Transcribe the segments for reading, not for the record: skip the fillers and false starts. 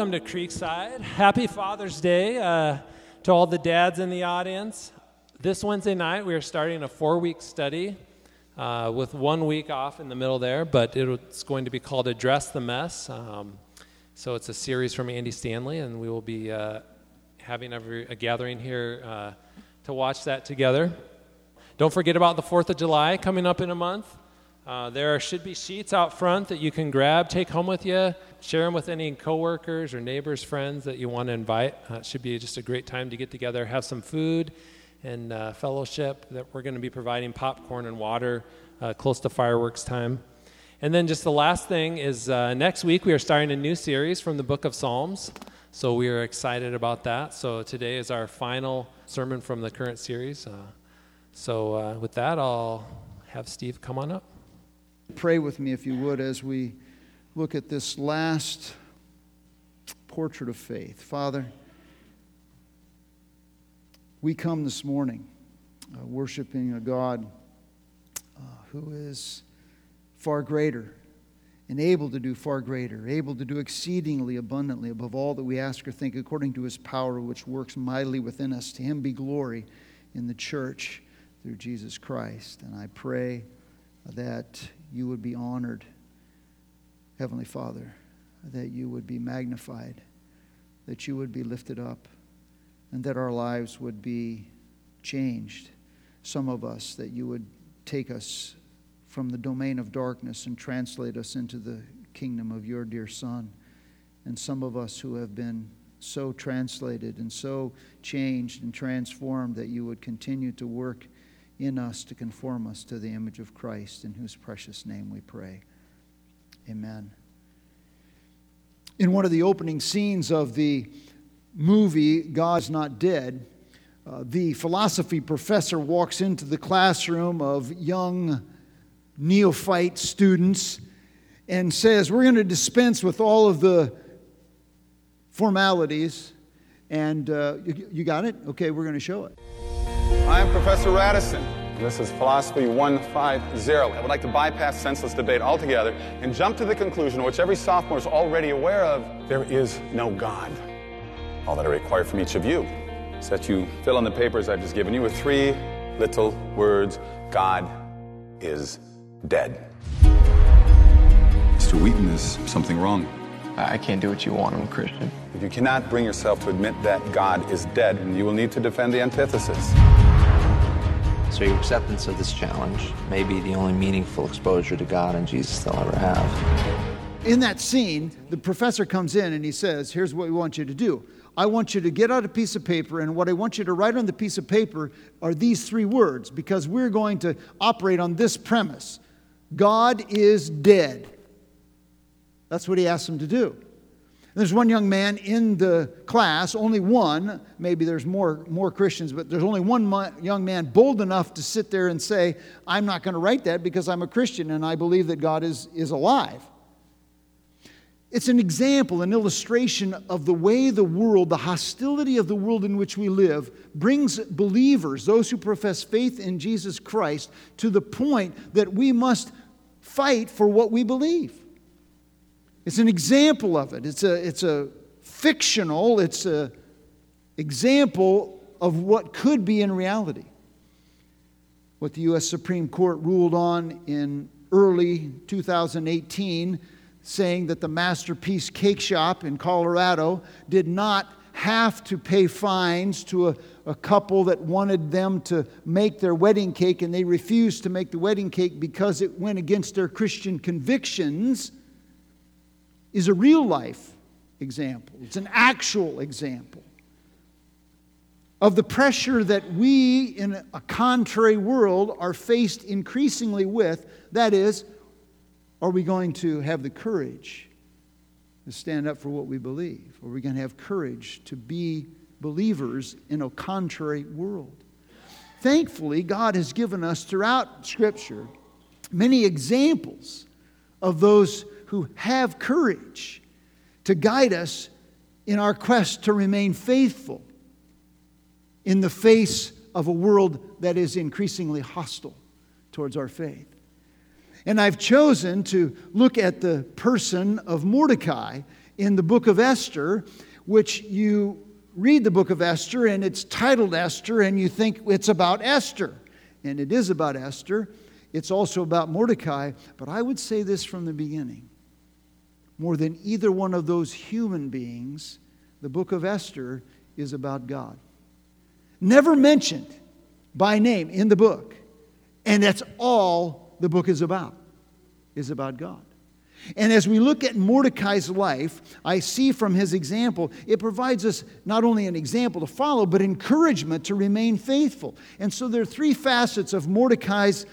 welcome to Creekside. Happy Father's Day to all the dads in the audience. This Wednesday night, we are starting a 4-week study with 1 week off in the middle there, but it's going to be called Address the Mess. So it's a series from Andy Stanley, and we will be having a gathering here to watch that together. Don't forget about the 4th of July coming up in a month. There should be sheets out front that you can grab, take home with you, share them with any coworkers or neighbors, friends that you want to invite. It should be just a great time to get together, have some food and fellowship. That we're going to be providing popcorn and water close to fireworks time. And then just the last thing is next week we are starting a new series from the Book of Psalms. So we are excited about that. So today is our final sermon from the current series. So with that, I'll have Steve come on up. Pray with me, if you would, as we look at this last portrait of faith. Father, we come this morning worshiping a God who is far greater and able to do far greater, able to do exceedingly abundantly above all that we ask or think, according to his power which works mightily within us. To him be glory in the church through Jesus Christ. And I pray that you would be honored, Heavenly Father, that you would be magnified, that you would be lifted up, and that our lives would be changed. Some of us, that you would take us from the domain of darkness and translate us into the kingdom of your dear Son. And some of us who have been so translated and so changed and transformed, that you would continue to work in us to conform us to the image of Christ, in whose precious name we pray. Amen. In one of the opening scenes of the movie God's Not Dead, the philosophy professor walks into the classroom of young neophyte students and says, "We're going to dispense with all of the formalities, and you got it? Okay, we're going to show it." I am Professor Radisson. This is Philosophy 150. I would like to bypass senseless debate altogether and jump to the conclusion, which every sophomore is already aware of: there is no God. All that I require from each of you is that you fill in the papers I've just given you with three little words: God is dead. Mr. Wheaton, there's something wrong. I can't do what you want, I'm a Christian. If you cannot bring yourself to admit that God is dead, then you will need to defend the antithesis. So your acceptance of this challenge may be the only meaningful exposure to God and Jesus they'll ever have. In that scene, the professor comes in and he says, "Here's what we want you to do. I want you to get out a piece of paper, and what I want you to write on the piece of paper are these three words, because we're going to operate on this premise: God is dead." That's what he asked them to do. And there's one young man in the class, only one, maybe there's more Christians, but there's only one young man bold enough to sit there and say, "I'm not going to write that because I'm a Christian and I believe that God is alive." It's an example, an illustration of the way the world, the hostility of the world in which we live, brings believers, those who profess faith in Jesus Christ, to the point that we must fight for what we believe. It's an example of it. It's a fictional, it's an example of what could be in reality. What the U.S. Supreme Court ruled on in early 2018, saying that the Masterpiece Cake Shop in Colorado did not have to pay fines to a couple that wanted them to make their wedding cake, and they refused to make the wedding cake because it went against their Christian convictions, is a real-life example. It's an actual example of the pressure that we, in a contrary world, are faced increasingly with. That is, are we going to have the courage to stand up for what we believe? Are we going to have courage to be believers in a contrary world? Thankfully, God has given us throughout Scripture many examples of those who have courage to guide us in our quest to remain faithful in the face of a world that is increasingly hostile towards our faith. And I've chosen to look at the person of Mordecai in the book of Esther, which you read the book of Esther and it's titled Esther and you think it's about Esther. And it is about Esther. It's also about Mordecai. But I would say this from the beginning. More than either one of those human beings, the book of Esther is about God. Never mentioned by name in the book. And that's all the book is about God. And as we look at Mordecai's life, I see from his example, it provides us not only an example to follow, but encouragement to remain faithful. And so there are three facets of Mordecai's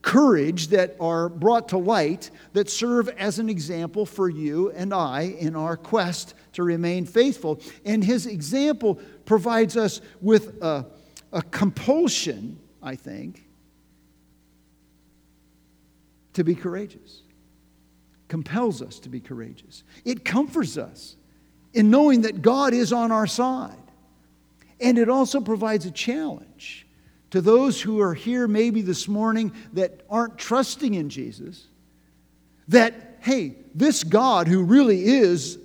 courage that are brought to light that serve as an example for you and I in our quest to remain faithful. And his example provides us with a compulsion, I think, to be courageous. Compels us to be courageous. It comforts us in knowing that God is on our side. And it also provides a challenge to those who are here maybe this morning that aren't trusting in Jesus, that, hey, this God who really is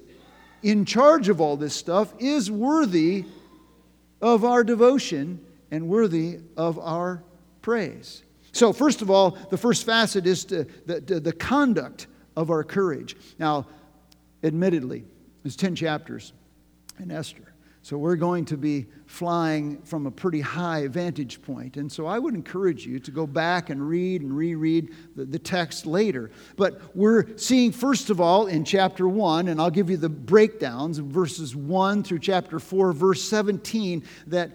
in charge of all this stuff is worthy of our devotion and worthy of our praise. So first of all, the first facet is the conduct of our courage. Now, admittedly, there's 10 chapters in Esther. So we're going to be flying from a pretty high vantage point. And so I would encourage you to go back and read and reread the text later. But we're seeing, first of all, in chapter 1, and I'll give you the breakdowns, verses 1 through chapter 4, verse 17, that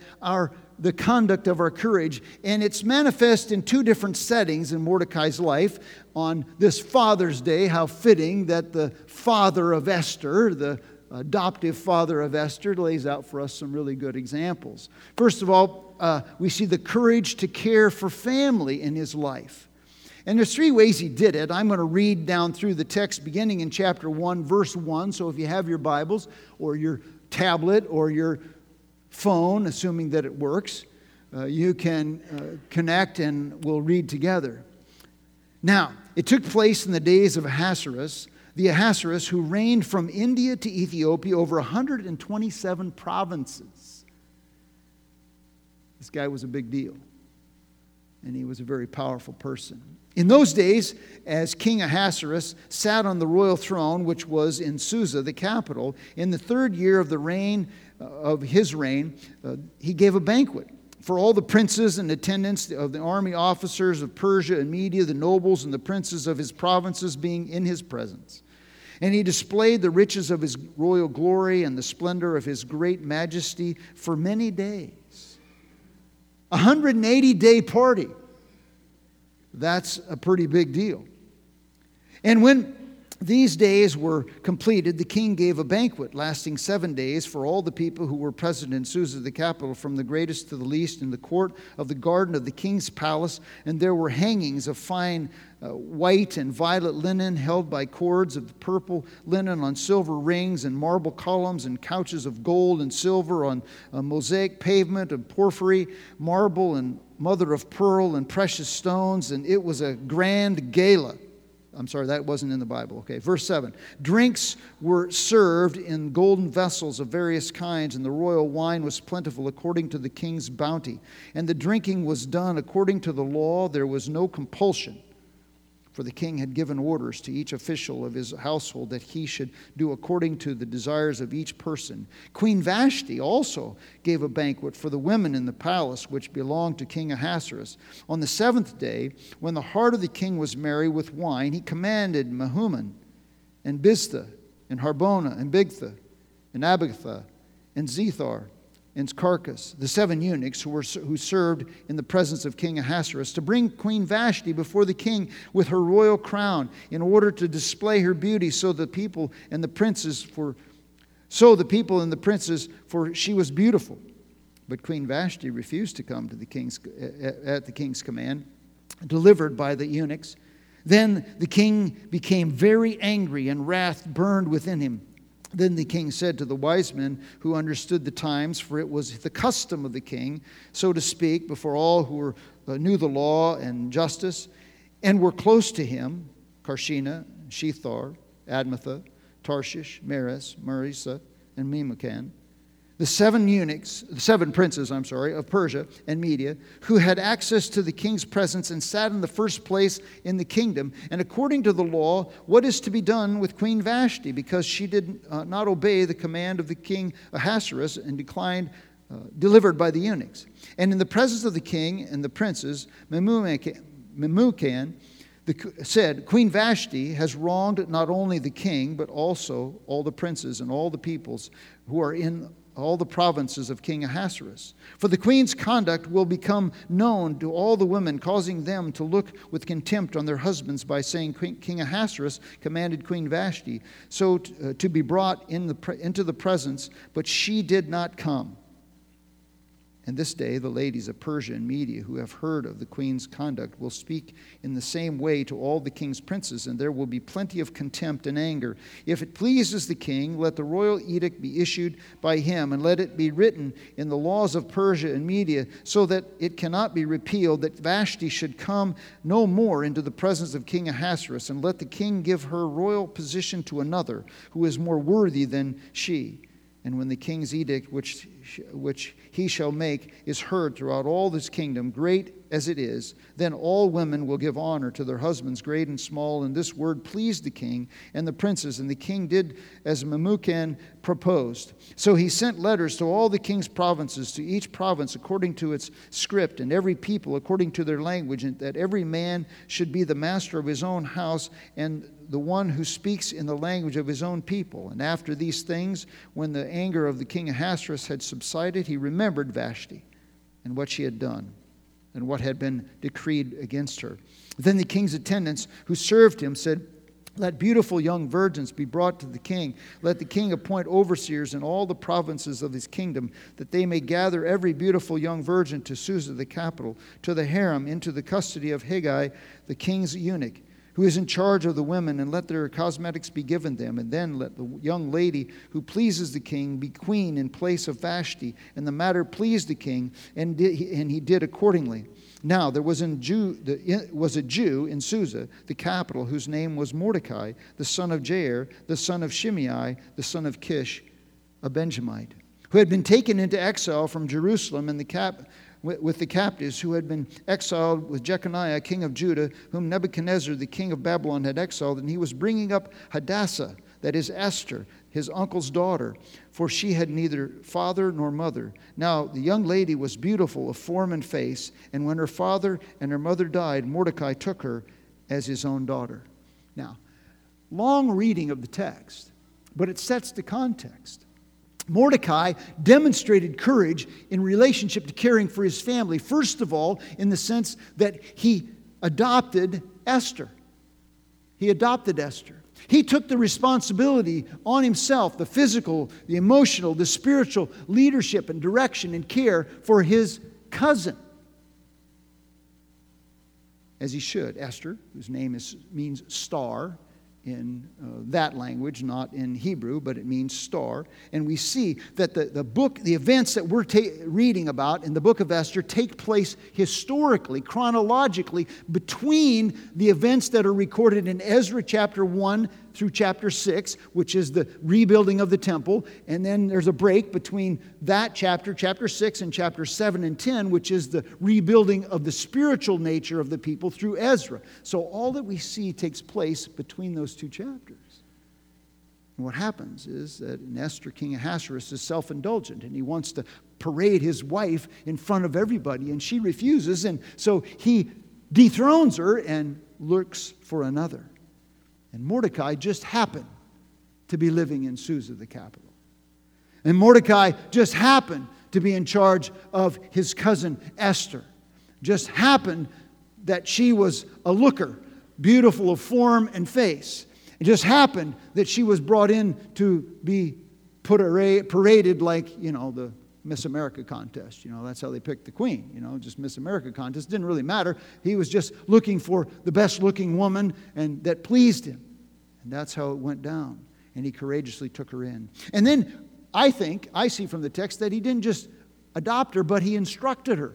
the conduct of our courage, and it's manifest in two different settings in Mordecai's life. On this Father's Day, how fitting that the father of Esther, the adoptive father of Esther, lays out for us some really good examples. First of all, we see the courage to care for family in his life. And there's three ways he did it. I'm going to read down through the text beginning in chapter 1, verse 1. So if you have your Bibles or your tablet or your phone, assuming that it works, you can connect and we'll read together. Now, it took place in the days of Ahasuerus, the Ahasuerus who reigned from India to Ethiopia over 127 provinces. This guy was a big deal, and he was a very powerful person. In those days, as King Ahasuerus sat on the royal throne, which was in Susa, the capital, in the third year of the reign of his reign, he gave a banquet for all the princes and attendants of the army officers of Persia and Media, the nobles and the princes of his provinces being in his presence. And he displayed the riches of his royal glory and the splendor of his great majesty for many days. 180-day party. That's a pretty big deal. And when these days were completed, the king gave a banquet lasting 7 days for all the people who were present in Susa, the capital, from the greatest to the least, in the court of the garden of the king's palace. And there were hangings of fine white and violet linen held by cords of the purple linen on silver rings and marble columns and couches of gold and silver on a mosaic pavement of porphyry, marble and mother of pearl and precious stones. And it was a grand gala. I'm sorry, that wasn't in the Bible. Okay, verse 7. Drinks were served in golden vessels of various kinds, and the royal wine was plentiful according to the king's bounty. And the drinking was done according to the law. There was no compulsion, for the king had given orders to each official of his household that he should do according to the desires of each person. Queen Vashti also gave a banquet for the women in the palace which belonged to King Ahasuerus. On the 7th day, when the heart of the king was merry with wine, he commanded Mahuman and Biztha and Harbona and Bigtha and Abigtha and Zethar and Carcass, the 7 eunuchs who served in the presence of King Ahasuerus, to bring Queen Vashti before the king with her royal crown in order to display her beauty, so the people and the princes, for she was beautiful. But Queen Vashti refused to come to the king's at the king's command, delivered by the eunuchs. Then the king became very angry, and wrath burned within him. Then the king said to the wise men who understood the times, for it was the custom of the king, so to speak, before all who knew the law and justice, and were close to him, Karshena, Shethar, Admatha, Tarshish, Meres, Marissa, and Memucan, the seven princes of Persia and Media, who had access to the king's presence and sat in the first place in the kingdom. And according to the law, what is to be done with Queen Vashti, because she did not obey the command of the king Ahasuerus and declined, delivered by the eunuchs. And in the presence of the king and the princes, Memucan said, Queen Vashti has wronged not only the king, but also all the princes and all the peoples who are in all the provinces of King Ahasuerus. For the queen's conduct will become known to all the women, causing them to look with contempt on their husbands by saying, King Ahasuerus commanded Queen Vashti so to be brought into the presence, but she did not come. And this day, the ladies of Persia and Media who have heard of the queen's conduct will speak in the same way to all the king's princes, and there will be plenty of contempt and anger. If it pleases the king, let the royal edict be issued by him, and let it be written in the laws of Persia and Media, so that it cannot be repealed, that Vashti should come no more into the presence of King Ahasuerus, and let the king give her royal position to another, who is more worthy than she. And when the king's edict, which he shall make, is heard throughout all this kingdom, great as it is, then all women will give honor to their husbands, great and small. And this word pleased the king and the princes, and the king did as Memucan proposed. So he sent letters to all the king's provinces, to each province according to its script, and every people according to their language, and that every man should be the master of his own house, and the one who speaks in the language of his own people. And after these things, when the anger of the king Ahasuerus had subsided, he remembered Vashti and what she had done and what had been decreed against her. Then the king's attendants who served him said, let beautiful young virgins be brought to the king. Let the king appoint overseers in all the provinces of his kingdom, that they may gather every beautiful young virgin to Susa, the capital, to the harem, into the custody of Hegai, the king's eunuch, who is in charge of the women, and let their cosmetics be given them. And then let the young lady who pleases the king be queen in place of Vashti. And the matter pleased the king, and he did accordingly. Now there was a Jew in Susa, the capital, whose name was Mordecai, the son of Jair, the son of Shimei, the son of Kish, a Benjamite, who had been taken into exile from Jerusalem in the with the captives, who had been exiled with Jeconiah, king of Judah, whom Nebuchadnezzar, the king of Babylon, had exiled. And he was bringing up Hadassah, that is Esther, his uncle's daughter, for she had neither father nor mother. Now the young lady was beautiful of form and face, and when her father and her mother died, Mordecai took her as his own daughter. Now, long reading of the text, but it sets the context. Mordecai demonstrated courage in relationship to caring for his family. First of all, in the sense that he adopted Esther. He took the responsibility on himself, the physical, the emotional, the spiritual leadership and direction and care for his cousin. As he should. Esther, whose name means star, in that language, not in Hebrew, but it means star. And we see that the events that we're reading about in the book of Esther take place historically, chronologically, between the events that are recorded in Ezra chapter 1 through chapter 6, which is the rebuilding of the temple. And then there's a break between that chapter 6, and chapter 7 and 10, which is the rebuilding of the spiritual nature of the people through Ezra. So all that we see takes place between those two chapters. And what happens is that in Esther, King Ahasuerus is self-indulgent, and he wants to parade his wife in front of everybody, and she refuses, and so he dethrones her and looks for another. And Mordecai just happened to be living in Susa, the capital. And Mordecai just happened to be in charge of his cousin Esther. Just happened that she was a looker, beautiful of form and face. It just happened that she was brought in to be paraded like, the Miss America contest. That's how they picked the queen, just Miss America contest. Didn't really matter. He was just looking for the best looking woman and that pleased him. And that's how it went down. And he courageously took her in. And then I see from the text that he didn't just adopt her, but he instructed her.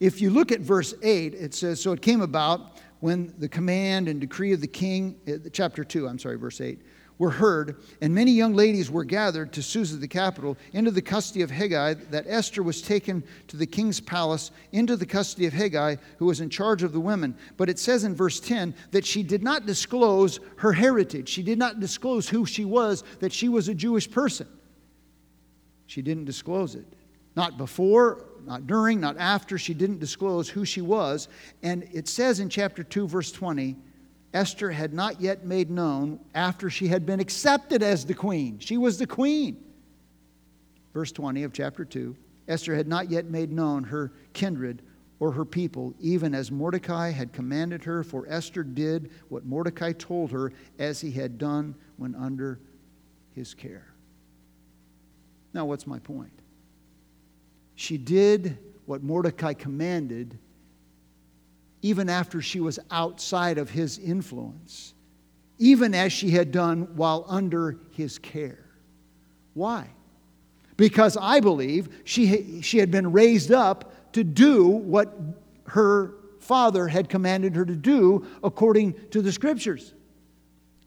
If you look at verse 8, it says, so it came about when the command and decree of the king, chapter 2, I'm sorry, verse 8, were heard, and many young ladies were gathered to Susa the capital, into the custody of Hegai, that Esther was taken to the king's palace, into the custody of Hegai, who was in charge of the women. But it says in verse 10 that she did not disclose her heritage. She did not disclose who she was, that she was a Jewish person. She didn't disclose it. Not before, not during, not after. She didn't disclose who she was. And it says in chapter 2, verse 20, Esther had not yet made known after she had been accepted as the queen. She was the queen. Verse 20 of chapter 2, Esther had not yet made known her kindred or her people, even as Mordecai had commanded her, for Esther did what Mordecai told her, as he had done when under his care. Now, what's my point? She did what Mordecai commanded, even after she was outside of his influence, even as she had done while under his care. Why? Because I believe she had been raised up to do what her father had commanded her to do according to the Scriptures.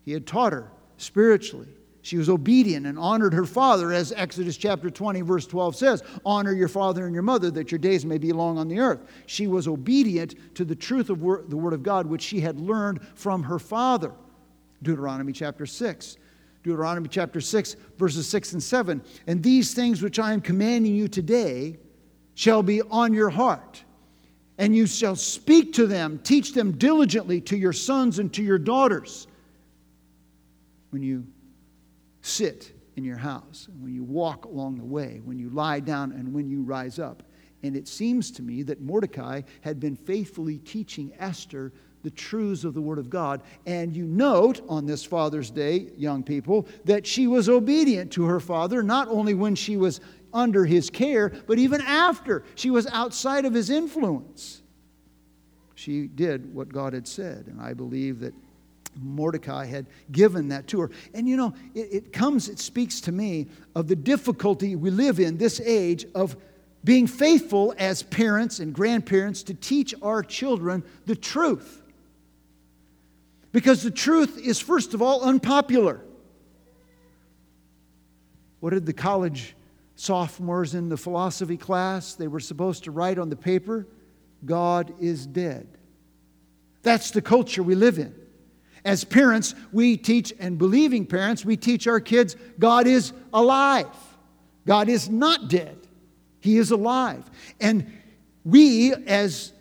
He had taught her spiritually. She was obedient and honored her father, as Exodus chapter 20, verse 12 says, honor your father and your mother, that your days may be long on the earth. She was obedient to the truth of the Word of God, which she had learned from her father. Deuteronomy chapter 6. Deuteronomy chapter 6, verses 6 and 7. And these things which I am commanding you today shall be on your heart. And you shall speak to them, teach them diligently to your sons and to your daughters, when you sit in your house, and when you walk along the way, when you lie down, and when you rise up. And it seems to me that Mordecai had been faithfully teaching Esther the truths of the Word of God. And you note on this Father's Day, young people, that she was obedient to her father, not only when she was under his care, but even after she was outside of his influence. She did what God had said, and I believe that Mordecai had given that to her. And you know, it speaks to me of the difficulty we live in this age of being faithful as parents and grandparents to teach our children the truth. Because the truth is, first of all, unpopular. What did the college sophomores in the philosophy class, they were supposed to write on the paper? God is dead. That's the culture we live in. As parents, we teach, and believing parents, we teach our kids, God is alive. God is not dead. He is alive. And we, as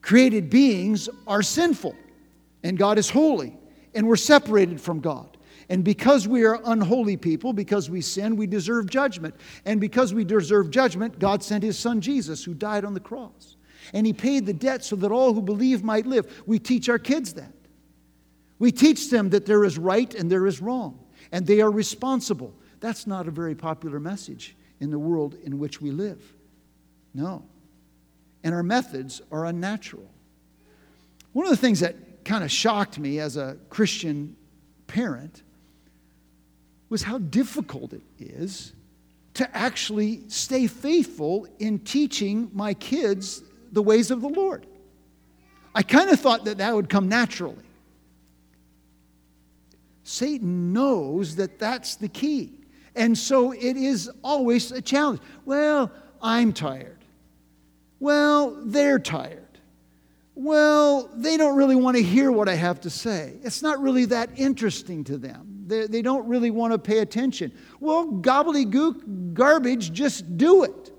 created beings, are sinful. And God is holy. And we're separated from God. And because we are unholy people, because we sin, we deserve judgment. And because we deserve judgment, God sent His Son Jesus, who died on the cross. And He paid the debt so that all who believe might live. We teach our kids that. We teach them that there is right and there is wrong, and they are responsible. That's not a very popular message in the world in which we live. No. And our methods are unnatural. One of the things that kind of shocked me as a Christian parent was how difficult it is to actually stay faithful in teaching my kids the ways of the Lord. I kind of thought that would come naturally. Satan knows that that's the key. And so it is always a challenge. Well, I'm tired. Well, they're tired. Well, they don't really want to hear what I have to say. It's not really that interesting to them. They don't really want to pay attention. Well, gobbledygook, garbage, just do it.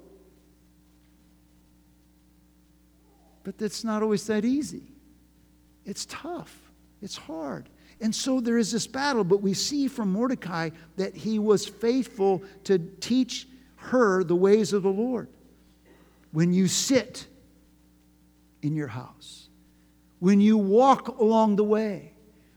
But that's not always that easy. It's tough. It's hard. And so there is this battle, but we see from Mordecai that he was faithful to teach her the ways of the Lord. When you sit in your house, when you walk along the way,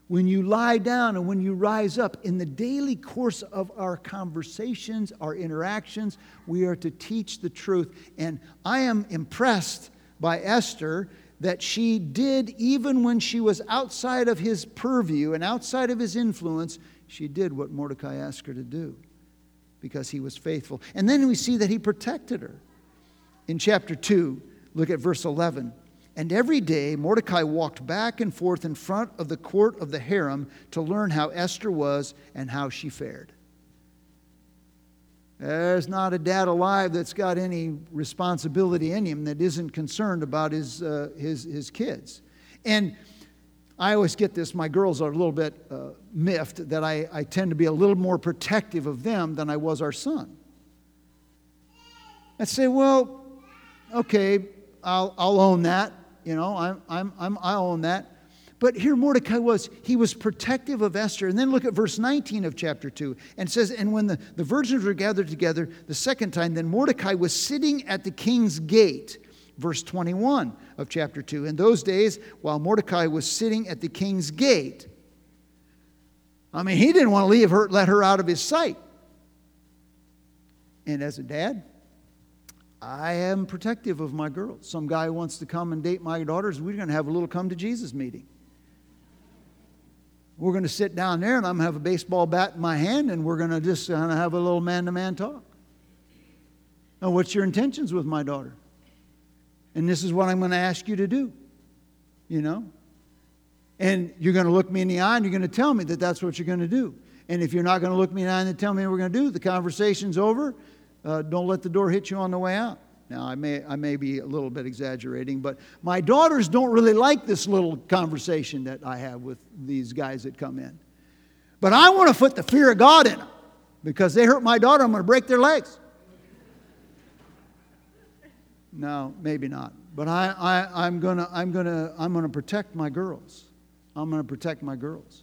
when you lie down and when you rise up, in the daily course of our conversations, our interactions, we are to teach the truth. And I am impressed by Esther, that she did, even when she was outside of his purview and outside of his influence, she did what Mordecai asked her to do because he was faithful. And then we see that he protected her. In chapter 2, look at verse 11. And every day Mordecai walked back and forth in front of the court of the harem to learn how Esther was and how she fared. There's not a dad alive that's got any responsibility in him that isn't concerned about his kids. And I always get this. My girls are a little bit miffed that I tend to be a little more protective of them than I was our son. I say, well, okay, I'll own that. You know, I'll own that. But here Mordecai was. He was protective of Esther. And then look at verse 19 of chapter 2. And it says, and when the virgins were gathered together the second time, then Mordecai was sitting at the king's gate. Verse 21 of chapter 2. In those days, while Mordecai was sitting at the king's gate. I mean, he didn't want to leave her, let her out of his sight. And as a dad, I am protective of my girls. Some guy wants to come and date my daughters. We're going to have a little come to Jesus meeting. We're going to sit down there and I'm going to have a baseball bat in my hand and we're going to just have a little man-to-man talk. Now, what's your intentions with my daughter? And this is what I'm going to ask you to do, you know. And you're going to look me in the eye and you're going to tell me that that's what you're going to do. And if you're not going to look me in the eye and tell me what we're going to do, the conversation's over. Don't let the door hit you on the way out. Now, I may be a little bit exaggerating, but my daughters don't really like this little conversation that I have with these guys that come in. But I want to put the fear of God in them. Because they hurt my daughter, I'm going to break their legs. No, maybe not. But I'm going to protect my girls. I'm going to protect my girls.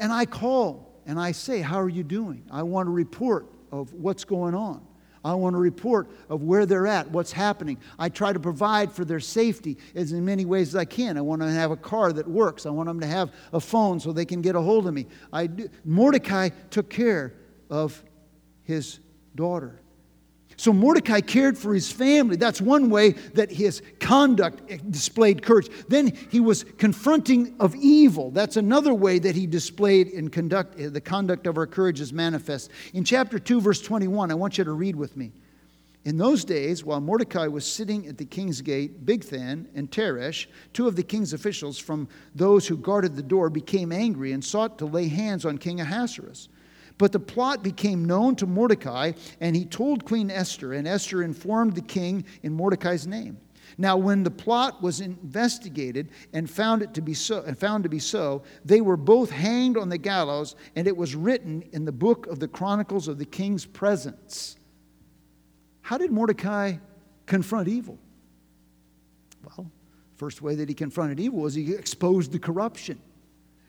And I call and I say, how are you doing? I want to report of what's going on. I want to report of where they're at, what's happening. I try to provide for their safety as in many ways as I can. I want them to have a car that works. I want them to have a phone so they can get a hold of me. Mordecai took care of his daughter. So Mordecai cared for his family. That's one way that his conduct displayed courage. Then he was confronting of evil. That's another way that he displayed and the conduct of our courage is manifest. In chapter 2, verse 21, I want you to read with me. In those days, while Mordecai was sitting at the king's gate, Bigtha and Teresh, two of the king's officials from those who guarded the door, became angry and sought to lay hands on King Ahasuerus. But the plot became known to Mordecai, and he told Queen Esther, and Esther informed the king in Mordecai's name. Now, when the plot was investigated and found to be so, they were both hanged on the gallows, and it was written in the book of the Chronicles of the King's Presence. How did Mordecai confront evil? Well, first way that he confronted evil was he exposed the corruption.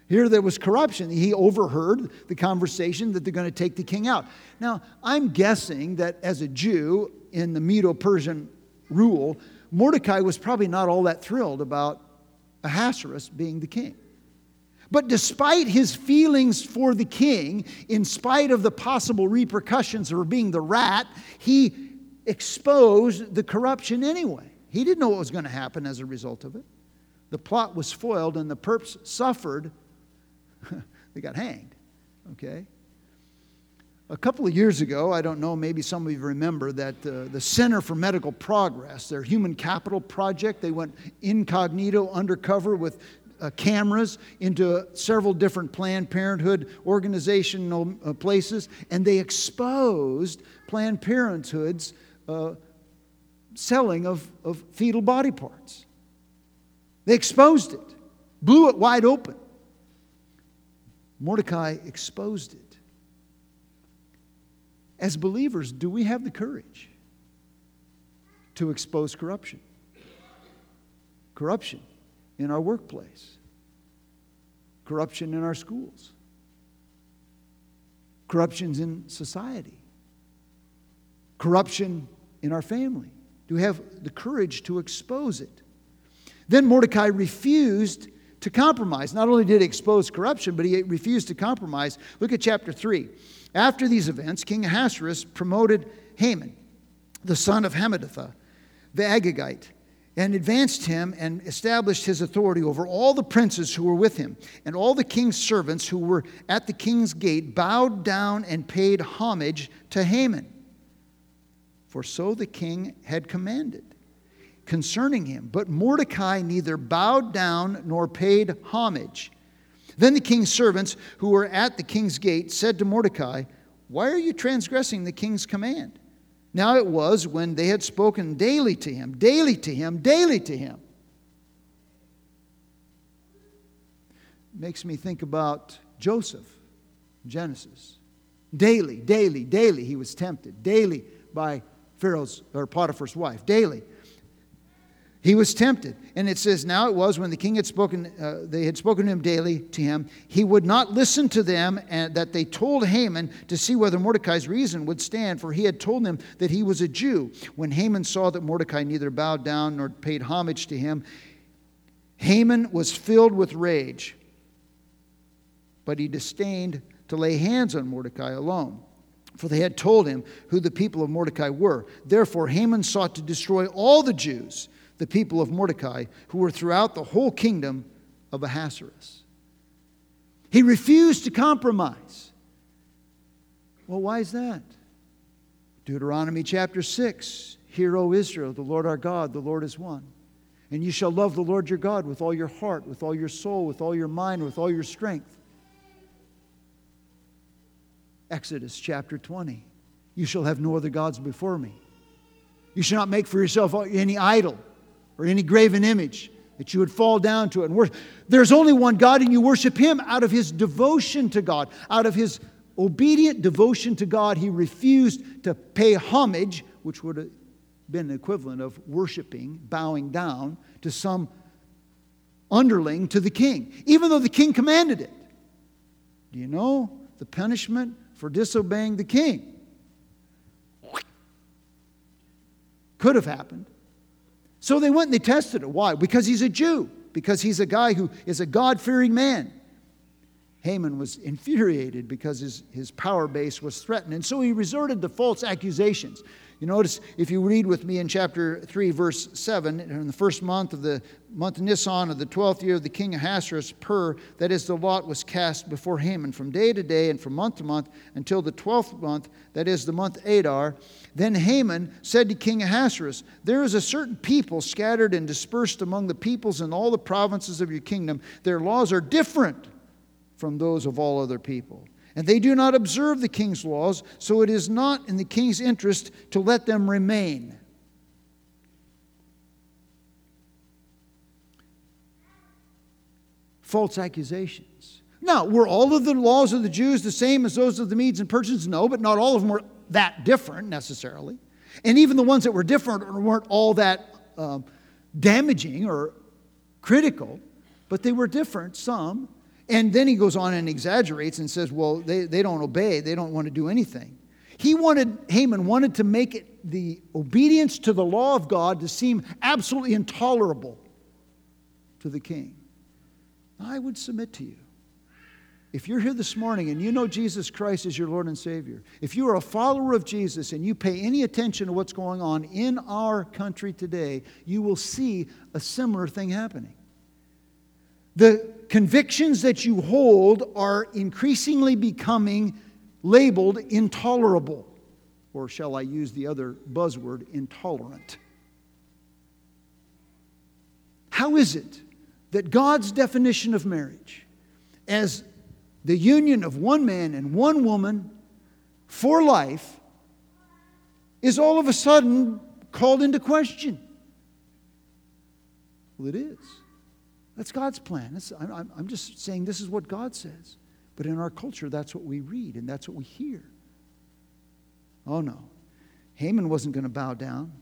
Here there was corruption. He overheard the conversation that they're going to take the king out. Now, I'm guessing that as a Jew in the Medo-Persian rule, Mordecai was probably not all that thrilled about Ahasuerus being the king. But despite his feelings for the king, in spite of the possible repercussions of being the rat, he exposed the corruption anyway. He didn't know what was going to happen as a result of it. The plot was foiled and the perps suffered. They got hanged, okay? A couple of years ago, I don't know, maybe some of you remember that the Center for Medical Progress, their human capital project, they went incognito, undercover with cameras into several different Planned Parenthood organizational places, and they exposed Planned Parenthood's selling of fetal body parts. They exposed it, blew it wide open. Mordecai exposed it. As believers, do we have the courage to expose corruption? Corruption in our workplace. Corruption in our schools. Corruptions in society. Corruption in our family. Do we have the courage to expose it? Then Mordecai refused to compromise. Not only did he expose corruption, but he refused to compromise. Look at chapter 3. After these events, King Ahasuerus promoted Haman, the son of Hammedatha, the Agagite, and advanced him and established his authority over all the princes who were with him. And all the king's servants who were at the king's gate bowed down and paid homage to Haman. For so the king had commanded. concerning him. But Mordecai neither bowed down nor paid homage. Then the king's servants who were at the king's gate said to Mordecai, "Why are you transgressing the king's command?" Now it was when they had spoken daily to him. Makes me think about Joseph, Genesis. Daily, he was tempted. Daily by Pharaoh's or Potiphar's wife. Daily. He was tempted. And it says, now it was when the king had spoken, they had spoken to him daily to him. He would not listen to them, and that they told Haman to see whether Mordecai's reason would stand, for he had told them that he was a Jew. When Haman saw that Mordecai neither bowed down nor paid homage to him, Haman was filled with rage. But he disdained to lay hands on Mordecai alone, for they had told him who the people of Mordecai were. Therefore Haman sought to destroy all the Jews, the people of Mordecai, who were throughout the whole kingdom of Ahasuerus. He refused to compromise. Well, why is that? Deuteronomy chapter 6, Hear, O Israel, the Lord our God, the Lord is one. And you shall love the Lord your God with all your heart, with all your soul, with all your mind, with all your strength. Exodus chapter 20, You shall have no other gods before me. You shall not make for yourself any idol or any graven image that you would fall down to it and worship. There's only one God, and you worship him out of his devotion to God. Out of his obedient devotion to God, he refused to pay homage, which would have been the equivalent of worshiping, bowing down to some underling to the king, even though the king commanded it. Do you know the punishment for disobeying the king? Could have happened. So they went and they tested it. Why? Because he's a Jew. Because he's a guy who is a God-fearing man. Haman was infuriated because his power base was threatened. And so he resorted to false accusations. You notice, if you read with me in chapter 3, verse 7, in the first month of the month Nisan of the 12th year of the king Ahasuerus, that is, the lot was cast before Haman from day to day and from month to month until the 12th month, that is, the month Adar. Then Haman said to King Ahasuerus, "There is a certain people scattered and dispersed among the peoples in all the provinces of your kingdom. Their laws are different from those of all other people. And they do not observe the king's laws, so it is not in the king's interest to let them remain." False accusations. Now, were all of the laws of the Jews the same as those of the Medes and Persians? No, but not all of them were that different necessarily. And even the ones that were different weren't all that damaging or critical, but they were different, some. And then he goes on and exaggerates and says, well, they don't obey. They don't want to do anything. Haman wanted to make it the obedience to the law of God to seem absolutely intolerable to the king. I would submit to you, if you're here this morning and you know Jesus Christ is your Lord and Savior, if you are a follower of Jesus and you pay any attention to what's going on in our country today, you will see a similar thing happening. The convictions that you hold are increasingly becoming labeled intolerable. Or shall I use the other buzzword, intolerant? How is it that God's definition of marriage as the union of one man and one woman for life is all of a sudden called into question? Well, it is. That's God's plan. I'm just saying this is what God says. But in our culture, that's what we read and that's what we hear. Oh no. Haman wasn't going to bow down.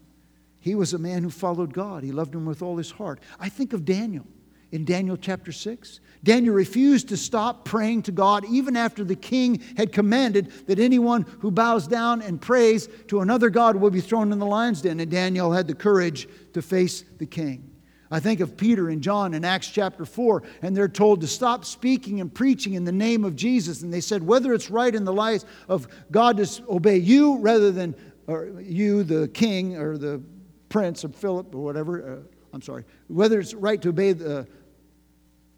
He was a man who followed God. He loved him with all his heart. I think of Daniel in Daniel chapter 6. Daniel refused to stop praying to God even after the king had commanded that anyone who bows down and prays to another god will be thrown in the lion's den. And Daniel had the courage to face the king. I think of Peter and John in Acts chapter 4, and they're told to stop speaking and preaching in the name of Jesus. And they said, whether it's right in the light of God to obey you rather than you, the king or the prince of Philip or whatever, whether it's right to obey the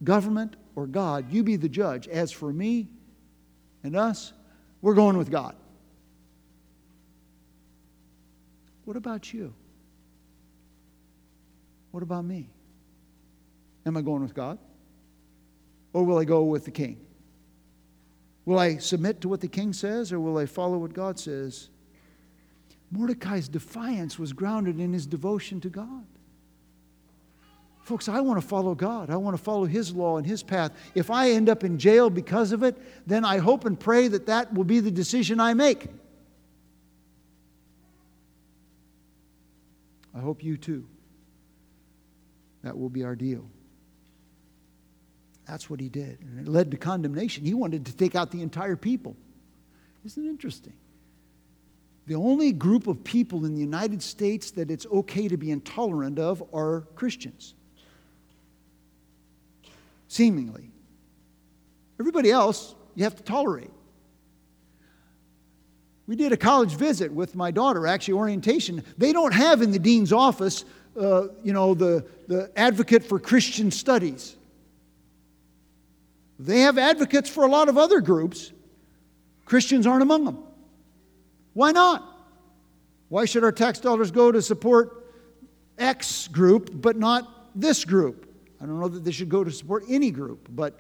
government or God, you be the judge. As for me and us, we're going with God. What about you? What about me? Am I going with God? Or will I go with the king? Will I submit to what the king says, or will I follow what God says? Mordecai's defiance was grounded in his devotion to God. Folks, I want to follow God. I want to follow His law and His path. If I end up in jail because of it, then I hope and pray that that will be the decision I make. I hope you too. That will be our deal. That's what he did. And it led to condemnation. He wanted to take out the entire people. Isn't it interesting? The only group of people in the United States that it's okay to be intolerant of are Christians. Seemingly. Everybody else, you have to tolerate. We did a college visit with my daughter, actually orientation. They don't have in the dean's office, the advocate for Christian studies. They have advocates for a lot of other groups. Christians aren't among them. Why not? Why should our tax dollars go to support X group, but not this group? I don't know that they should go to support any group, but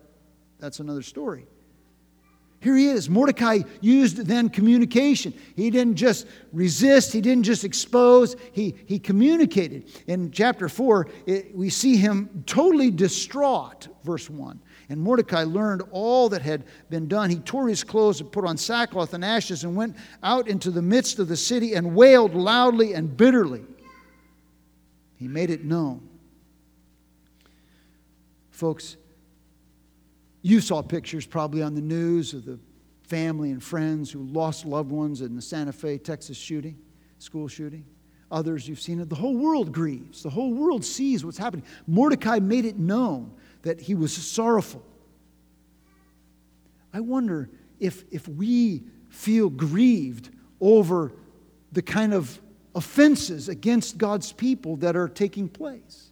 that's another story. Here he is. Mordecai used then communication. He didn't just resist. He didn't just expose. He communicated. In chapter 4, we see him totally distraught, verse 1. And Mordecai learned all that had been done. He tore his clothes and put on sackcloth and ashes and went out into the midst of the city and wailed loudly and bitterly. He made it known. Folks, you saw pictures probably on the news of the family and friends who lost loved ones in the Santa Fe, Texas shooting, school shooting. Others, you've seen it. The whole world grieves. The whole world sees what's happening. Mordecai made it known that he was sorrowful. I wonder if we feel grieved over the kind of offenses against God's people that are taking place.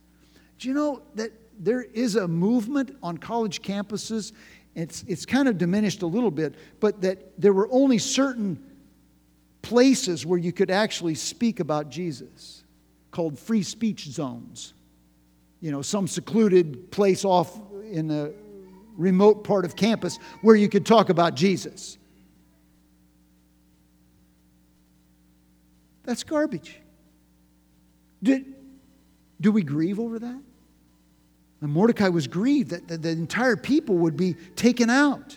Do you know that there is a movement on college campuses, it's kind of diminished a little bit, but that there were only certain places where you could actually speak about Jesus, called free speech zones. You know, some secluded place off in a remote part of campus where you could talk about Jesus. That's garbage. Do we grieve over that? And Mordecai was grieved that the entire people would be taken out.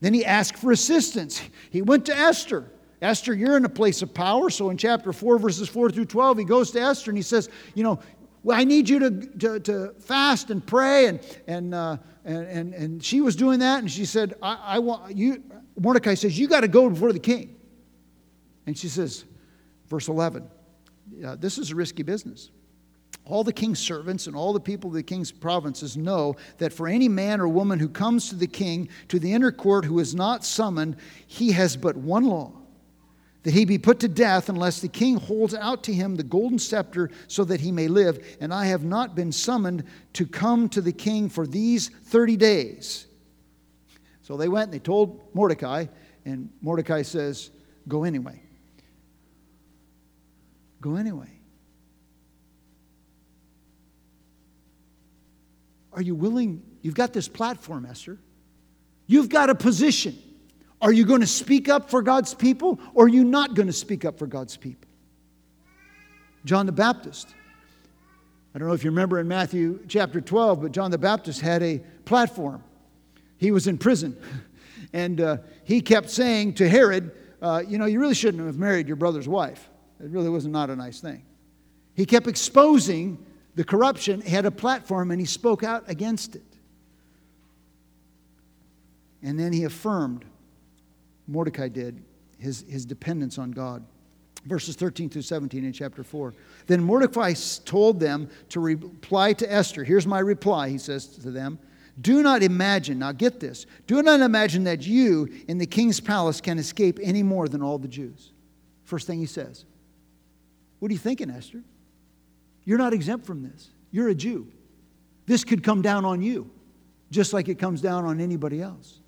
Then he asked for assistance. He went to Esther. Esther, you're in a place of power. So in chapter 4, verses 4 through 12, he goes to Esther and he says, well, I need you to fast and pray. And she was doing that. And she said, I want you. Mordecai says, you got to go before the king. And she says, verse 11, this is a risky business. All the king's servants and all the people of the king's provinces know that for any man or woman who comes to the king, to the inner court, who is not summoned, he has but one law, that he be put to death unless the king holds out to him the golden scepter so that he may live. And I have not been summoned to come to the king for these 30 days. So they went and they told Mordecai, and Mordecai says, go anyway. Go anyway. Are you willing? You've got this platform, Esther. You've got a position. Are you going to speak up for God's people, or are you not going to speak up for God's people? John the Baptist. I don't know if you remember in Matthew chapter 12, but John the Baptist had a platform. He was in prison, and he kept saying to Herod, you really shouldn't have married your brother's wife. It really was not a nice thing. He kept exposing the corruption. He had a platform, and he spoke out against it. And then he affirmed, Mordecai did, his dependence on God. Verses 13 through 17 in chapter 4. Then Mordecai told them to reply to Esther. Here's my reply, he says to them. Do not imagine, now get this, do not imagine that you in the king's palace can escape any more than all the Jews. First thing he says. What are you thinking, Esther? You're not exempt from this. You're a Jew. This could come down on you, just like it comes down on anybody else.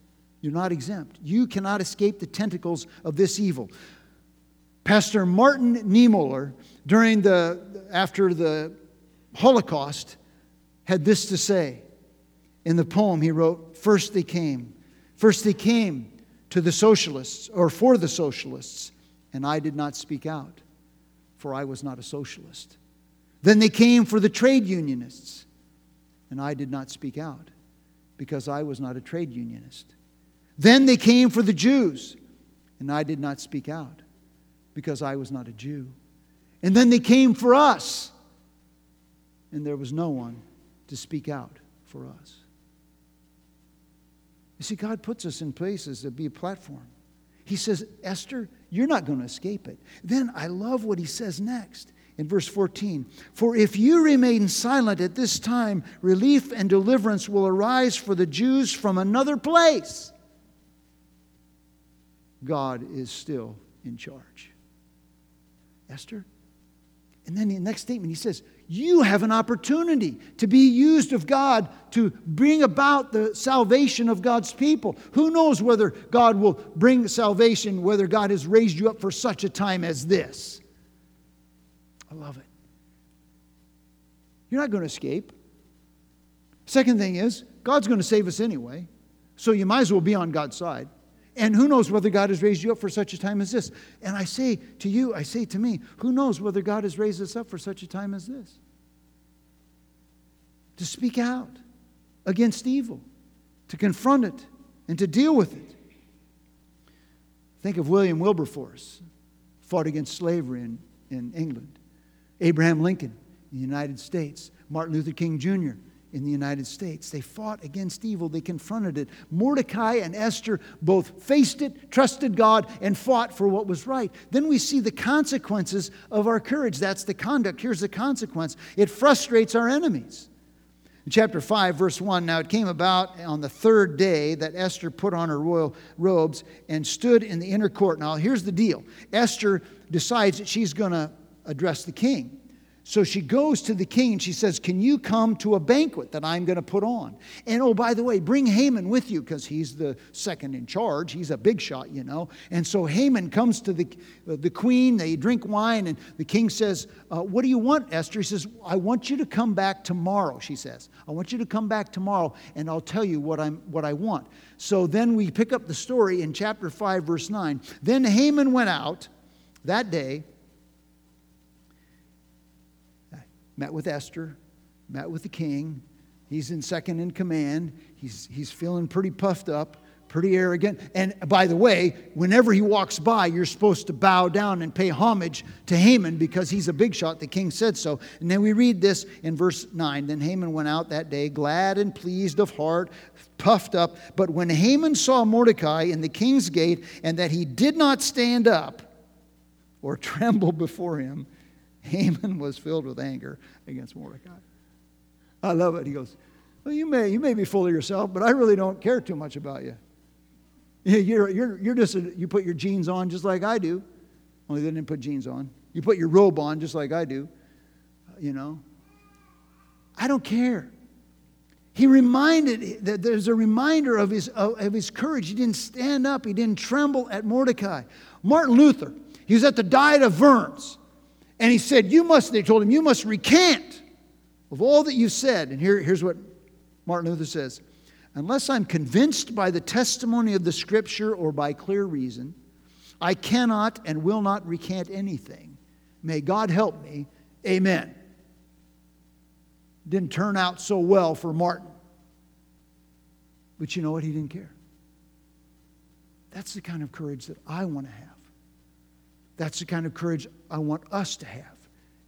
You're not exempt. You cannot escape the tentacles of this evil. Pastor Martin Niemöller, after the Holocaust, had this to say. In the poem he wrote, First they came to the socialists, or for the socialists, and I did not speak out, for I was not a socialist. Then they came for the trade unionists, and I did not speak out, because I was not a trade unionist. Then they came for the Jews, and I did not speak out, because I was not a Jew. And then they came for us, and there was no one to speak out for us. You see, God puts us in places that be a platform. He says, Esther, you're not going to escape it. Then I love what he says next in verse 14. For if you remain silent at this time, relief and deliverance will arise for the Jews from another place. God is still in charge. Esther? And then the next statement, he says, you have an opportunity to be used of God to bring about the salvation of God's people. Who knows whether God will bring salvation, whether God has raised you up for such a time as this. I love it. You're not going to escape. Second thing is, God's going to save us anyway, so you might as well be on God's side. And who knows whether God has raised you up for such a time as this. And I say to you, I say to me, who knows whether God has raised us up for such a time as this? To speak out against evil, to confront it, and to deal with it. Think of William Wilberforce, fought against slavery in England. Abraham Lincoln in the United States. Martin Luther King Jr., in the United States. They fought against evil. They confronted it. Mordecai and Esther both faced it, trusted God, and fought for what was right. Then we see the consequences of our courage. That's the conduct. Here's the consequence. It frustrates our enemies. In chapter 5, verse 1, now it came about on the third day that Esther put on her royal robes and stood in the inner court. Now, here's the deal. Esther decides that she's going to address the king. So she goes to the king and she says, can you come to a banquet that I'm going to put on? And oh, by the way, bring Haman with you because he's the second in charge. He's a big shot, you know. And so Haman comes to the queen. They drink wine and the king says, what do you want, Esther? He says, I want you to come back tomorrow, she says. I want you to come back tomorrow and I'll tell you what I want. So then we pick up the story in chapter 5, verse 9. Then Haman went out that day, met with Esther, met with the king. He's in second in command. He's feeling pretty puffed up, pretty arrogant. And by the way, whenever he walks by, you're supposed to bow down and pay homage to Haman because he's a big shot. The king said so. And then we read this in verse 9. Then Haman went out that day, glad and pleased of heart, puffed up. But when Haman saw Mordecai in the king's gate and that he did not stand up or tremble before him, Haman was filled with anger against Mordecai. I love it. He goes, well, you may be full of yourself, but I really don't care too much about you. You're just you put your jeans on just like I do. Only they didn't put jeans on. You put your robe on just like I do. You know. I don't care. He reminded that there's a reminder of his courage. He didn't stand up. He didn't tremble at Mordecai. Martin Luther. He was at the Diet of Worms. And he said, they told him, you must recant of all that you said. And here's what Martin Luther says. Unless I'm convinced by the testimony of the Scripture or by clear reason, I cannot and will not recant anything. May God help me. Amen. Didn't turn out so well for Martin. But you know what? He didn't care. That's the kind of courage that I want to have. That's the kind of courage I want us to have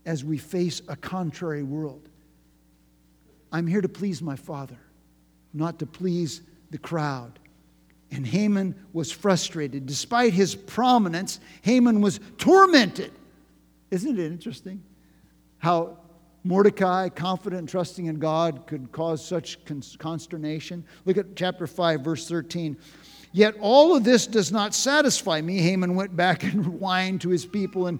as we face a contrary world. I'm here to please my Father, not to please the crowd. And Haman was frustrated. Despite his prominence, Haman was tormented. Isn't it interesting how Mordecai, confident and trusting in God, could cause such consternation? Look at chapter 5, verse 13. Yet all of this does not satisfy me. Haman went back and whined to his people and,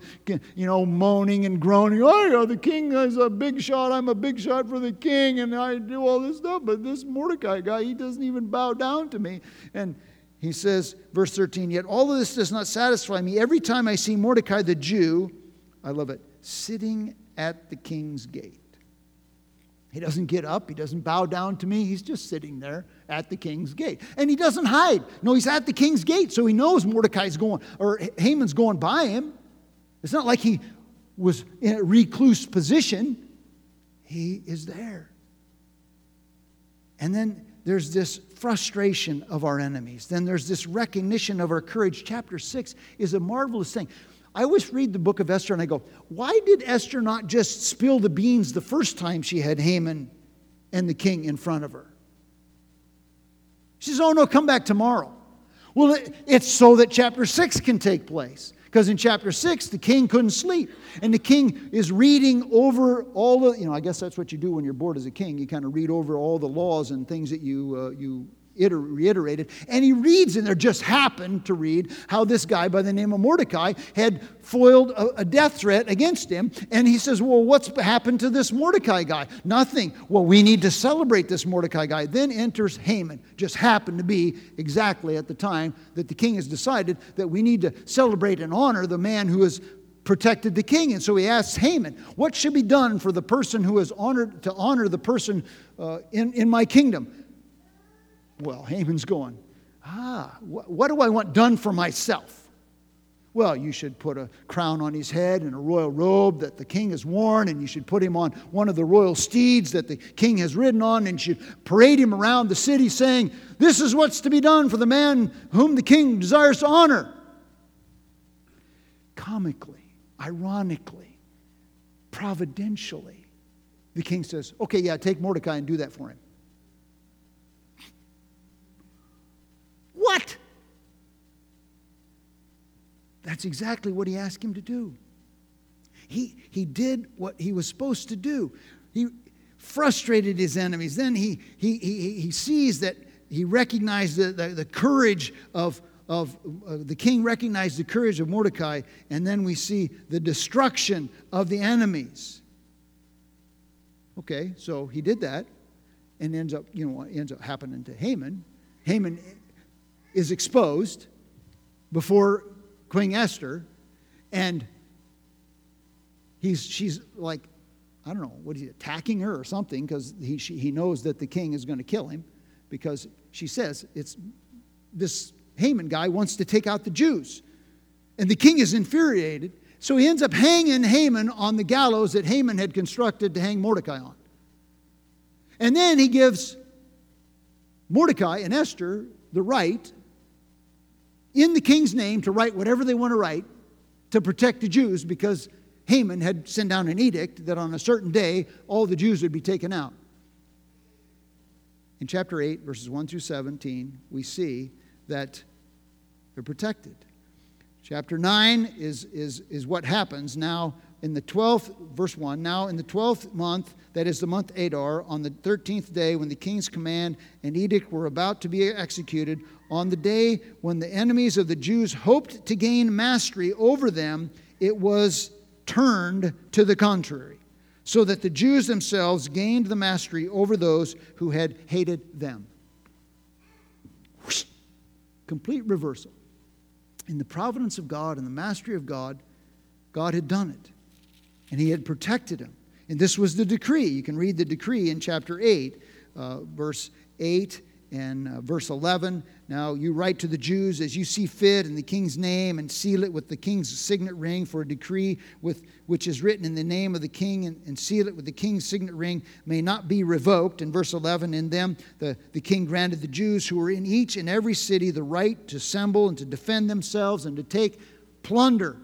moaning and groaning. Oh, the king is a big shot. I'm a big shot for the king. And I do all this stuff. But this Mordecai guy, he doesn't even bow down to me. And He says, verse 13, yet all of this does not satisfy me. Every time I see Mordecai the Jew, I love it, sitting at the king's gate. He doesn't get up. He doesn't bow down to me. He's just sitting there at the king's gate. And he doesn't hide. No, he's at the king's gate, so he knows Mordecai's going, or Haman's going by him. It's not like he was in a recluse position. He is there. And then there's this frustration of our enemies. Then there's this recognition of our courage. Chapter 6 is a marvelous thing. I always read the book of Esther and I go, why did Esther not just spill the beans the first time she had Haman and the king in front of her? She says, oh no, come back tomorrow. Well, it's so that chapter 6 can take place. Because in chapter 6, the king couldn't sleep. And the king is reading over all the, I guess that's what you do when you're bored as a king. You kind of read over all the laws and things that you reiterated. And he reads, and there just happened to read how this guy by the name of Mordecai had foiled a death threat against him. And he says, well, what's happened to this Mordecai guy? Nothing. Well, we need to celebrate this Mordecai guy. Then enters Haman. Just happened to be exactly at the time that the king has decided that we need to celebrate and honor the man who has protected the king. And so he asks Haman, what should be done for the person who is honored, to honor the person in my kingdom? Well, Haman's going, what do I want done for myself? Well, you should put a crown on his head and a royal robe that the king has worn, and you should put him on one of the royal steeds that the king has ridden on, and you should parade him around the city saying, this is what's to be done for the man whom the king desires to honor. Comically, ironically, providentially, the king says, okay, yeah, take Mordecai and do that for him. What? That's exactly what he asked him to do. He did what he was supposed to do. He frustrated his enemies. Then he sees that he recognized the courage of the king recognized the courage of Mordecai, and then we see the destruction of the enemies. Okay, so he did that, and ends up happening to Haman. Haman is exposed before Queen Esther, and she's like, I don't know, what is he, attacking her or something, because he knows that the king is going to kill him, because she says it's this Haman guy wants to take out the Jews, and the king is infuriated, so he ends up hanging Haman on the gallows that Haman had constructed to hang Mordecai on, and then he gives Mordecai and Esther the right, in the king's name, to write whatever they want to write to protect the Jews, because Haman had sent down an edict that on a certain day all the Jews would be taken out. In chapter 8, verses 1 through 17, we see that they're protected. Chapter 9 is what happens now in the 12th, verse 1, now in the 12th month, that is the month Adar, on the 13th day when the king's command and edict were about to be executed, on the day when the enemies of the Jews hoped to gain mastery over them, it was turned to the contrary, so that the Jews themselves gained the mastery over those who had hated them. Whoosh, complete reversal. In the providence of God and the mastery of God, God had done it. And he had protected him. And this was the decree. You can read the decree in chapter 8, verse 8 and verse 11. Now you write to the Jews as you see fit in the king's name and seal it with the king's signet ring, for a decree which is written in the name of the king and seal it with the king's signet ring may not be revoked. In verse 11, in them the king granted the Jews who were in each and every city the right to assemble and to defend themselves and to take plunder.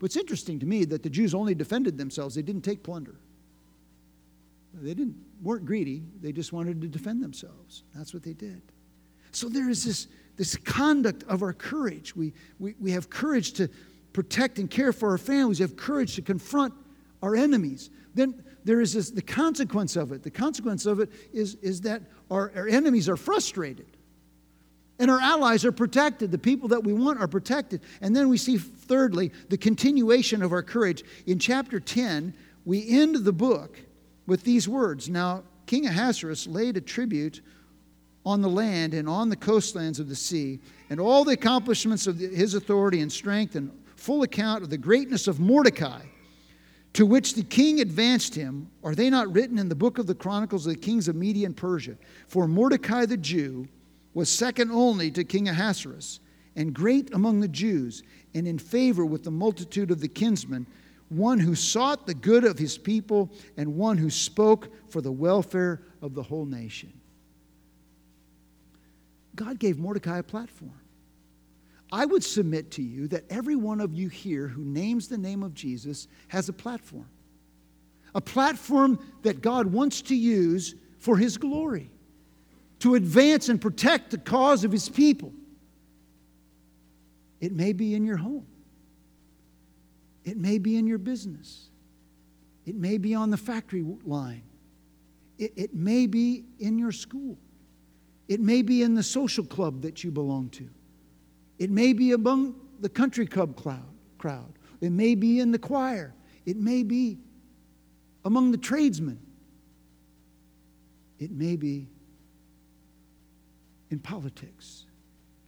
What's interesting to me that the Jews only defended themselves. They didn't take plunder. They weren't greedy. They just wanted to defend themselves. That's what they did. So there is this conduct of our courage. We have courage to protect and care for our families. We have courage to confront our enemies. Then there is the consequence of it. The consequence of it is that our enemies are frustrated. And our allies are protected. The people that we want are protected. And then we see, thirdly, the continuation of our courage. In chapter 10, we end the book with these words. Now, King Ahasuerus laid a tribute on the land and on the coastlands of the sea, and and all the accomplishments of his authority and strength, and full account of the greatness of Mordecai, to which the king advanced him, are they not written in the book of the Chronicles of the kings of Media and Persia? For Mordecai the Jew was second only to King Ahasuerus, and great among the Jews, and in favor with the multitude of the kinsmen, one who sought the good of his people, and one who spoke for the welfare of the whole nation. God gave Mordecai a platform. I would submit to you that every one of you here who names the name of Jesus has a platform that God wants to use for his glory, to advance and protect the cause of his people. It may be in your home. It may be in your business. It may be on the factory line. It may be in your school. It may be in the social club that you belong to. It may be among the country club crowd. It may be in the choir. It may be among the tradesmen. It may be in politics.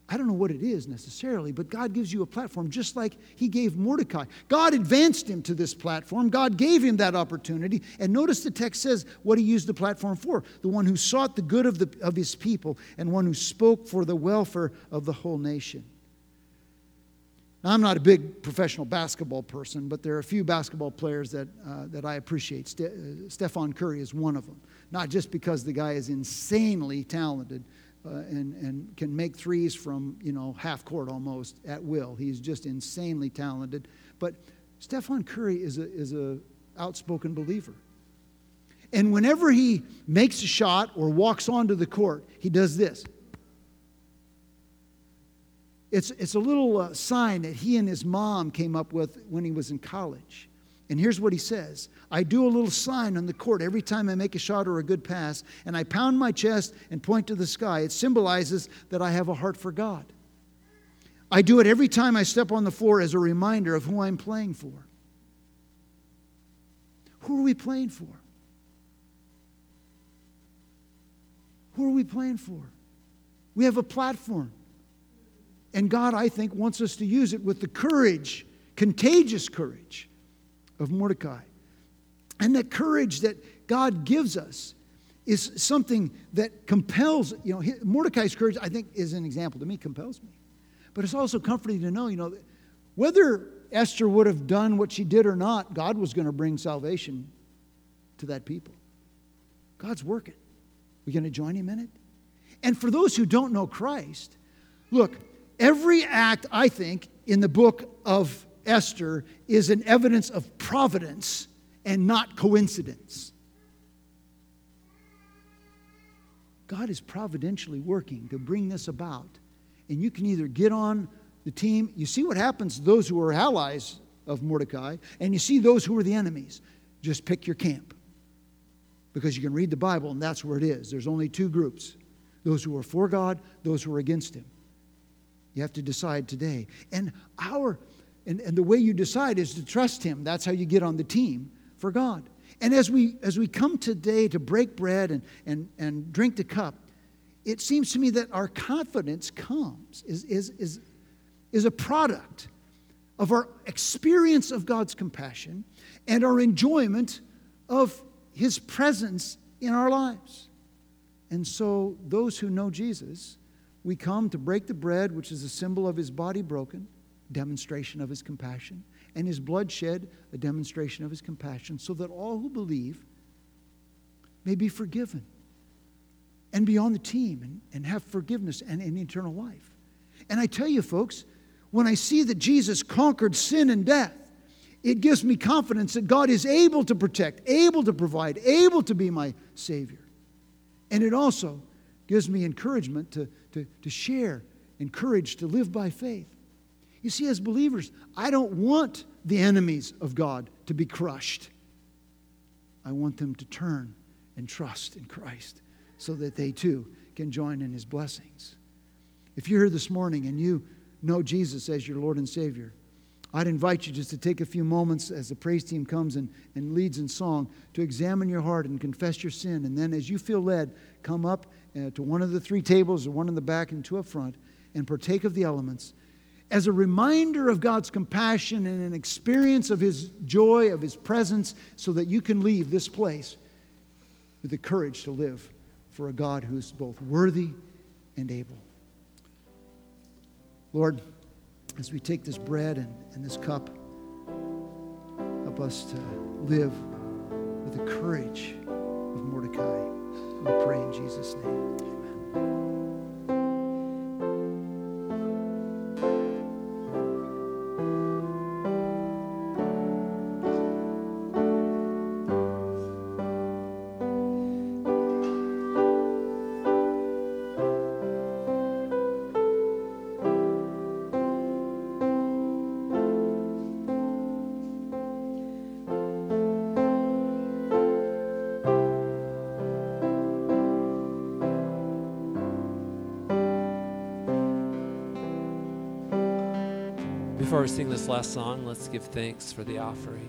I don't know what it is necessarily, but God gives you a platform just like he gave Mordecai. God advanced him to this platform. God gave him that opportunity. And notice the text says what he used the platform for. The one who sought the good of his people, and one who spoke for the welfare of the whole nation. Now, I'm not a big professional basketball person, but there are a few basketball players that I appreciate. Stephen Curry is one of them. Not just because the guy is insanely talented, and can make threes from, half court almost at will. He's just insanely talented. But Stephen Curry is a outspoken believer. And whenever he makes a shot or walks onto the court, he does this. It's a little sign that he and his mom came up with when he was in college. And here's what he says: I do a little sign on the court every time I make a shot or a good pass, and I pound my chest and point to the sky. It symbolizes that I have a heart for God. I do it every time I step on the floor as a reminder of who I'm playing for. Who are we playing for? Who are we playing for? We have a platform. And God, I think, wants us to use it with the courage, contagious courage, of Mordecai. And that courage that God gives us is something that compels, Mordecai's courage, I think, is an example to me, compels me. But it's also comforting to know, whether Esther would have done what she did or not, God was going to bring salvation to that people. God's working. We're going to join him in it. And for those who don't know Christ, look, every act, I think, in the book of Esther is an evidence of providence and not coincidence. God is providentially working to bring this about. And you can either get on the team. You see what happens to those who are allies of Mordecai, and you see those who are the enemies. Just pick your camp. Because you can read the Bible, and that's where it is. There's only two groups: those who are for God, those who are against him. You have to decide today. And the way you decide is to trust him. That's how you get on the team for God. And as we come today to break bread and drink the cup, it seems to me that our confidence comes, is a product of our experience of God's compassion and our enjoyment of his presence in our lives. And so those who know Jesus, we come to break the bread, which is a symbol of his body broken, demonstration of his compassion, and his blood shed, a demonstration of his compassion, so that all who believe may be forgiven and be on the team and have forgiveness and eternal life. And I tell you, folks, when I see that Jesus conquered sin and death, it gives me confidence that God is able to protect, able to provide, able to be my Savior. And it also gives me encouragement to share, and courage to live by faith. You see, as believers, I don't want the enemies of God to be crushed. I want them to turn and trust in Christ so that they too can join in his blessings. If you're here this morning and you know Jesus as your Lord and Savior, I'd invite you just to take a few moments as the praise team comes and leads in song to examine your heart and confess your sin. And then as you feel led, come up to one of the three tables, or one in the back and two up front, and partake of the elements as a reminder of God's compassion and an experience of His joy, of His presence, so that you can leave this place with the courage to live for a God who's both worthy and able. Lord, as we take this bread and this cup, help us to live with the courage of Mordecai. We pray in Jesus' name. Amen. Before we sing this last song, let's give thanks for the offering.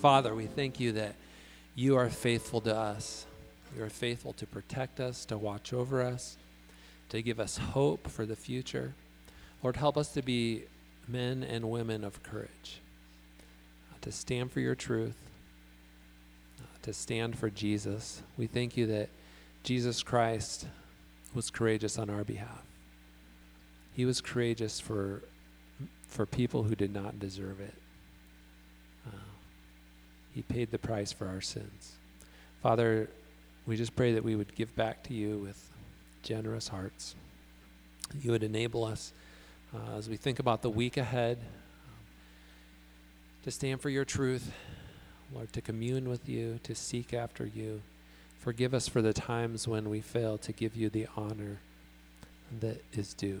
Father, we thank you that you are faithful to us. You are faithful to protect us, to watch over us, to give us hope for the future. Lord, help us to be men and women of courage, to stand for your truth, to stand for Jesus. We thank you that Jesus Christ was courageous on our behalf. He was courageous for people who did not deserve it. He paid the price for our sins. Father, we just pray that we would give back to you with generous hearts. You would enable us as we think about the week ahead to stand for your truth, Lord, to commune with you, to seek after you. Forgive us for the times when we fail to give you the honor that is due.